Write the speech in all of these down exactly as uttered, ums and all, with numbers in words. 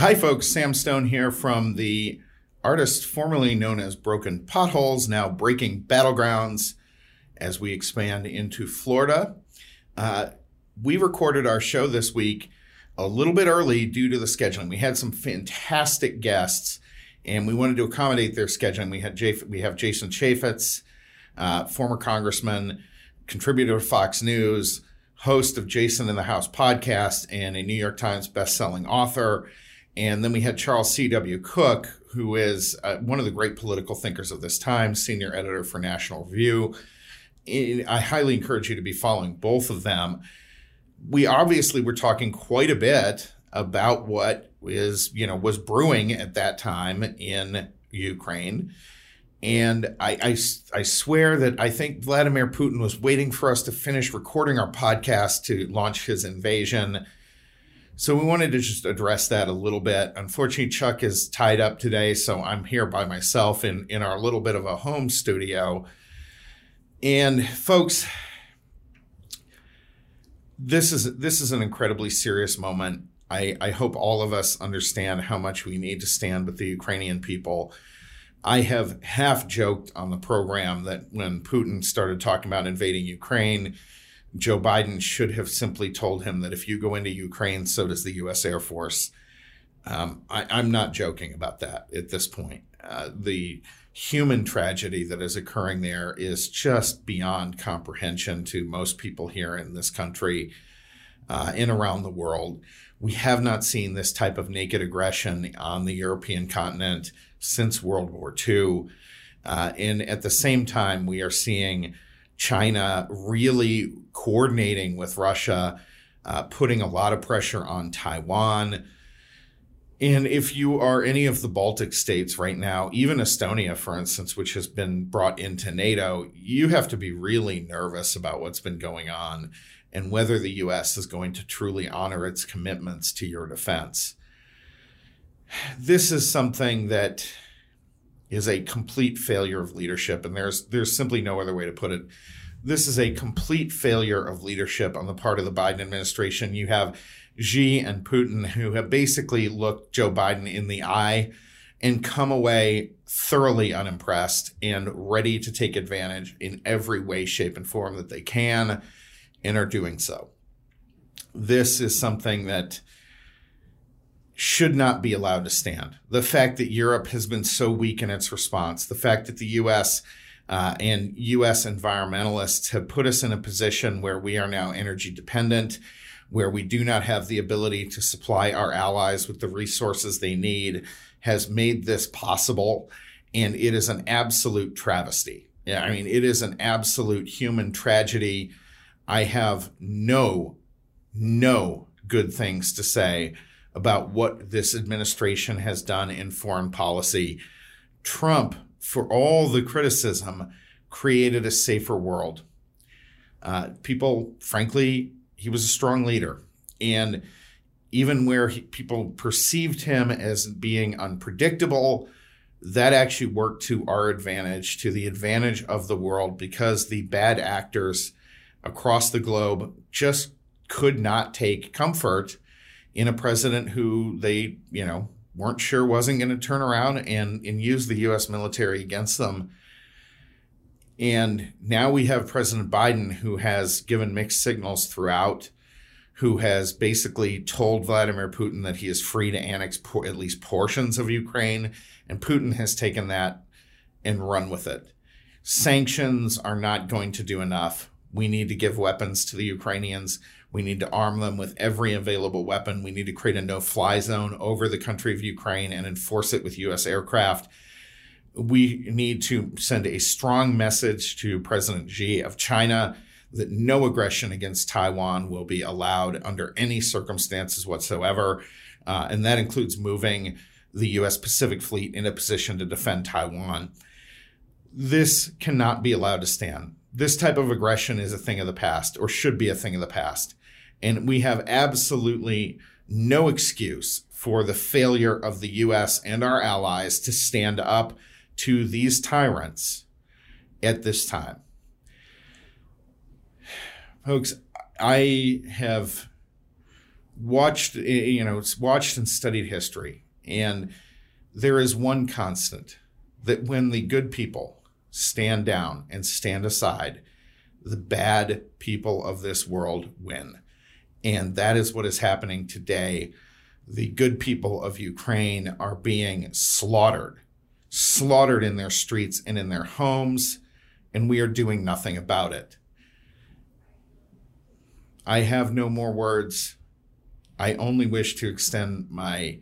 Hi, folks. Sam Stone here from the artist formerly known as Broken Potholes, now Breaking Battlegrounds, as we expand into Florida. Uh, we recorded our show this week a little bit early due to the scheduling. We had some fantastic guests, and we wanted to accommodate their scheduling. We had J- we have Jason Chaffetz, uh, former congressman, contributor to Fox News, host of Jason in the House podcast, and a New York Times bestselling author. And then we had Charles C. W. Cook, who is uh, one of the great political thinkers of this time, senior editor for National Review. And I highly encourage you to be following both of them. We obviously were talking quite a bit about what is, you know, was brewing at that time in Ukraine. And I, I, I swear that I think Vladimir Putin was waiting for us to finish recording our podcast to launch his invasion. So we wanted to just address that a little bit. Unfortunately, Chuck is tied up today, so I'm here by myself in, in our little bit of a home studio. And folks, this is this is an incredibly serious moment. I, I hope all of us understand how much we need to stand with the Ukrainian people. I have half joked on the program that when Putin started talking about invading Ukraine, Joe Biden should have simply told him that if you go into Ukraine, so does the U S Air Force. Um, I, I'm not joking about that at this point. Uh, the human tragedy that is occurring there is just beyond comprehension to most people here in this country uh, and around the world. We have not seen this type of naked aggression on the European continent since World War Two. Uh, and at the same time, we are seeing China really coordinating with Russia, uh, putting a lot of pressure on Taiwan. And if you are any of the Baltic states right now, even Estonia, for instance, which has been brought into NATO, you have to be really nervous about what's been going on and whether the U S is going to truly honor its commitments to your defense. This is something that is a complete failure of leadership, and there's there's simply no other way to put it. This is a complete failure of leadership on the part of the Biden administration. You have Xi and Putin, who have basically looked Joe Biden in the eye and come away thoroughly unimpressed and ready to take advantage in every way, shape, and form that they can, and are doing so. This is something that should not be allowed to stand. The fact that Europe has been so weak in its response, the fact that the U S uh, and U S environmentalists have put us in a position where we are now energy dependent, where we do not have the ability to supply our allies with the resources they need, has made this possible. And it is an absolute travesty. Yeah, I mean, it is an absolute human tragedy. I have no, no good things to say about what this administration has done in foreign policy. Trump, for all the criticism, created a safer world. Uh, people, frankly, he was a strong leader. And even where he, people perceived him as being unpredictable, that actually worked to our advantage, to the advantage of the world, because the bad actors across the globe just could not take comfort in a president who they, you know, weren't sure wasn't going to turn around and, and use the U S military against them. And now we have President Biden, who has given mixed signals throughout, who has basically told Vladimir Putin that he is free to annex por- at least portions of Ukraine. And Putin has taken that and run with it. Sanctions are not going to do enough. We need to give weapons to the Ukrainians. We need to arm them with every available weapon. We need to create a no-fly zone over the country of Ukraine and enforce it with U S aircraft. We need to send a strong message to President Xi of China that no aggression against Taiwan will be allowed under any circumstances whatsoever. Uh, and that includes moving the U S Pacific Fleet in a position to defend Taiwan. This cannot be allowed to stand. This type of aggression is a thing of the past, or should be a thing of the past. And we have absolutely no excuse for the failure of the U S and our allies to stand up to these tyrants at this time. Folks, I have watched, you know, watched and studied history, and there is one constant, that when the good people stand down and stand aside, the bad people of this world win. And that is what is happening today. The good people of Ukraine are being slaughtered, slaughtered in their streets and in their homes, and we are doing nothing about it. I have no more words. I only wish to extend my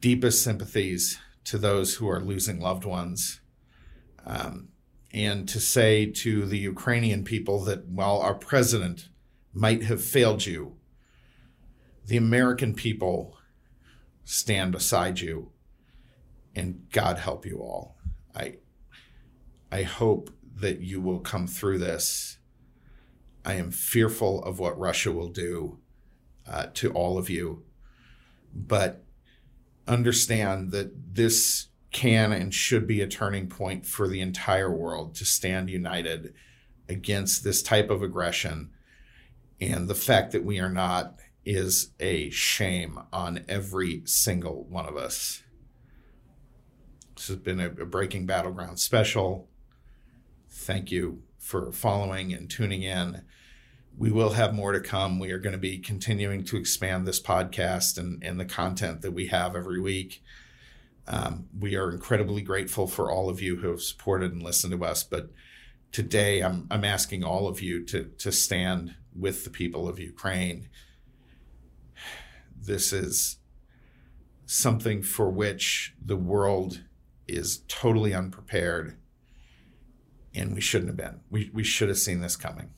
deepest sympathies to those who are losing loved ones, um, and to say to the Ukrainian people that while our president might have failed you, the American people stand beside you, and God help you all. I, I hope that you will come through this. I am fearful of what Russia will do uh, to all of you, but understand that this can and should be a turning point for the entire world to stand united against this type of aggression. And the fact that we are not is a shame on every single one of us. This has been a Breaking Battleground special. Thank you for following and tuning in. We will have more to come. We are going to be continuing to expand this podcast and, and the content that we have every week. Um, we are incredibly grateful for all of you who have supported and listened to us. But today I'm, I'm asking all of you to, to stand with the people of Ukraine. This is something for which the world is totally unprepared. And we shouldn't have been. We, we should have seen this coming.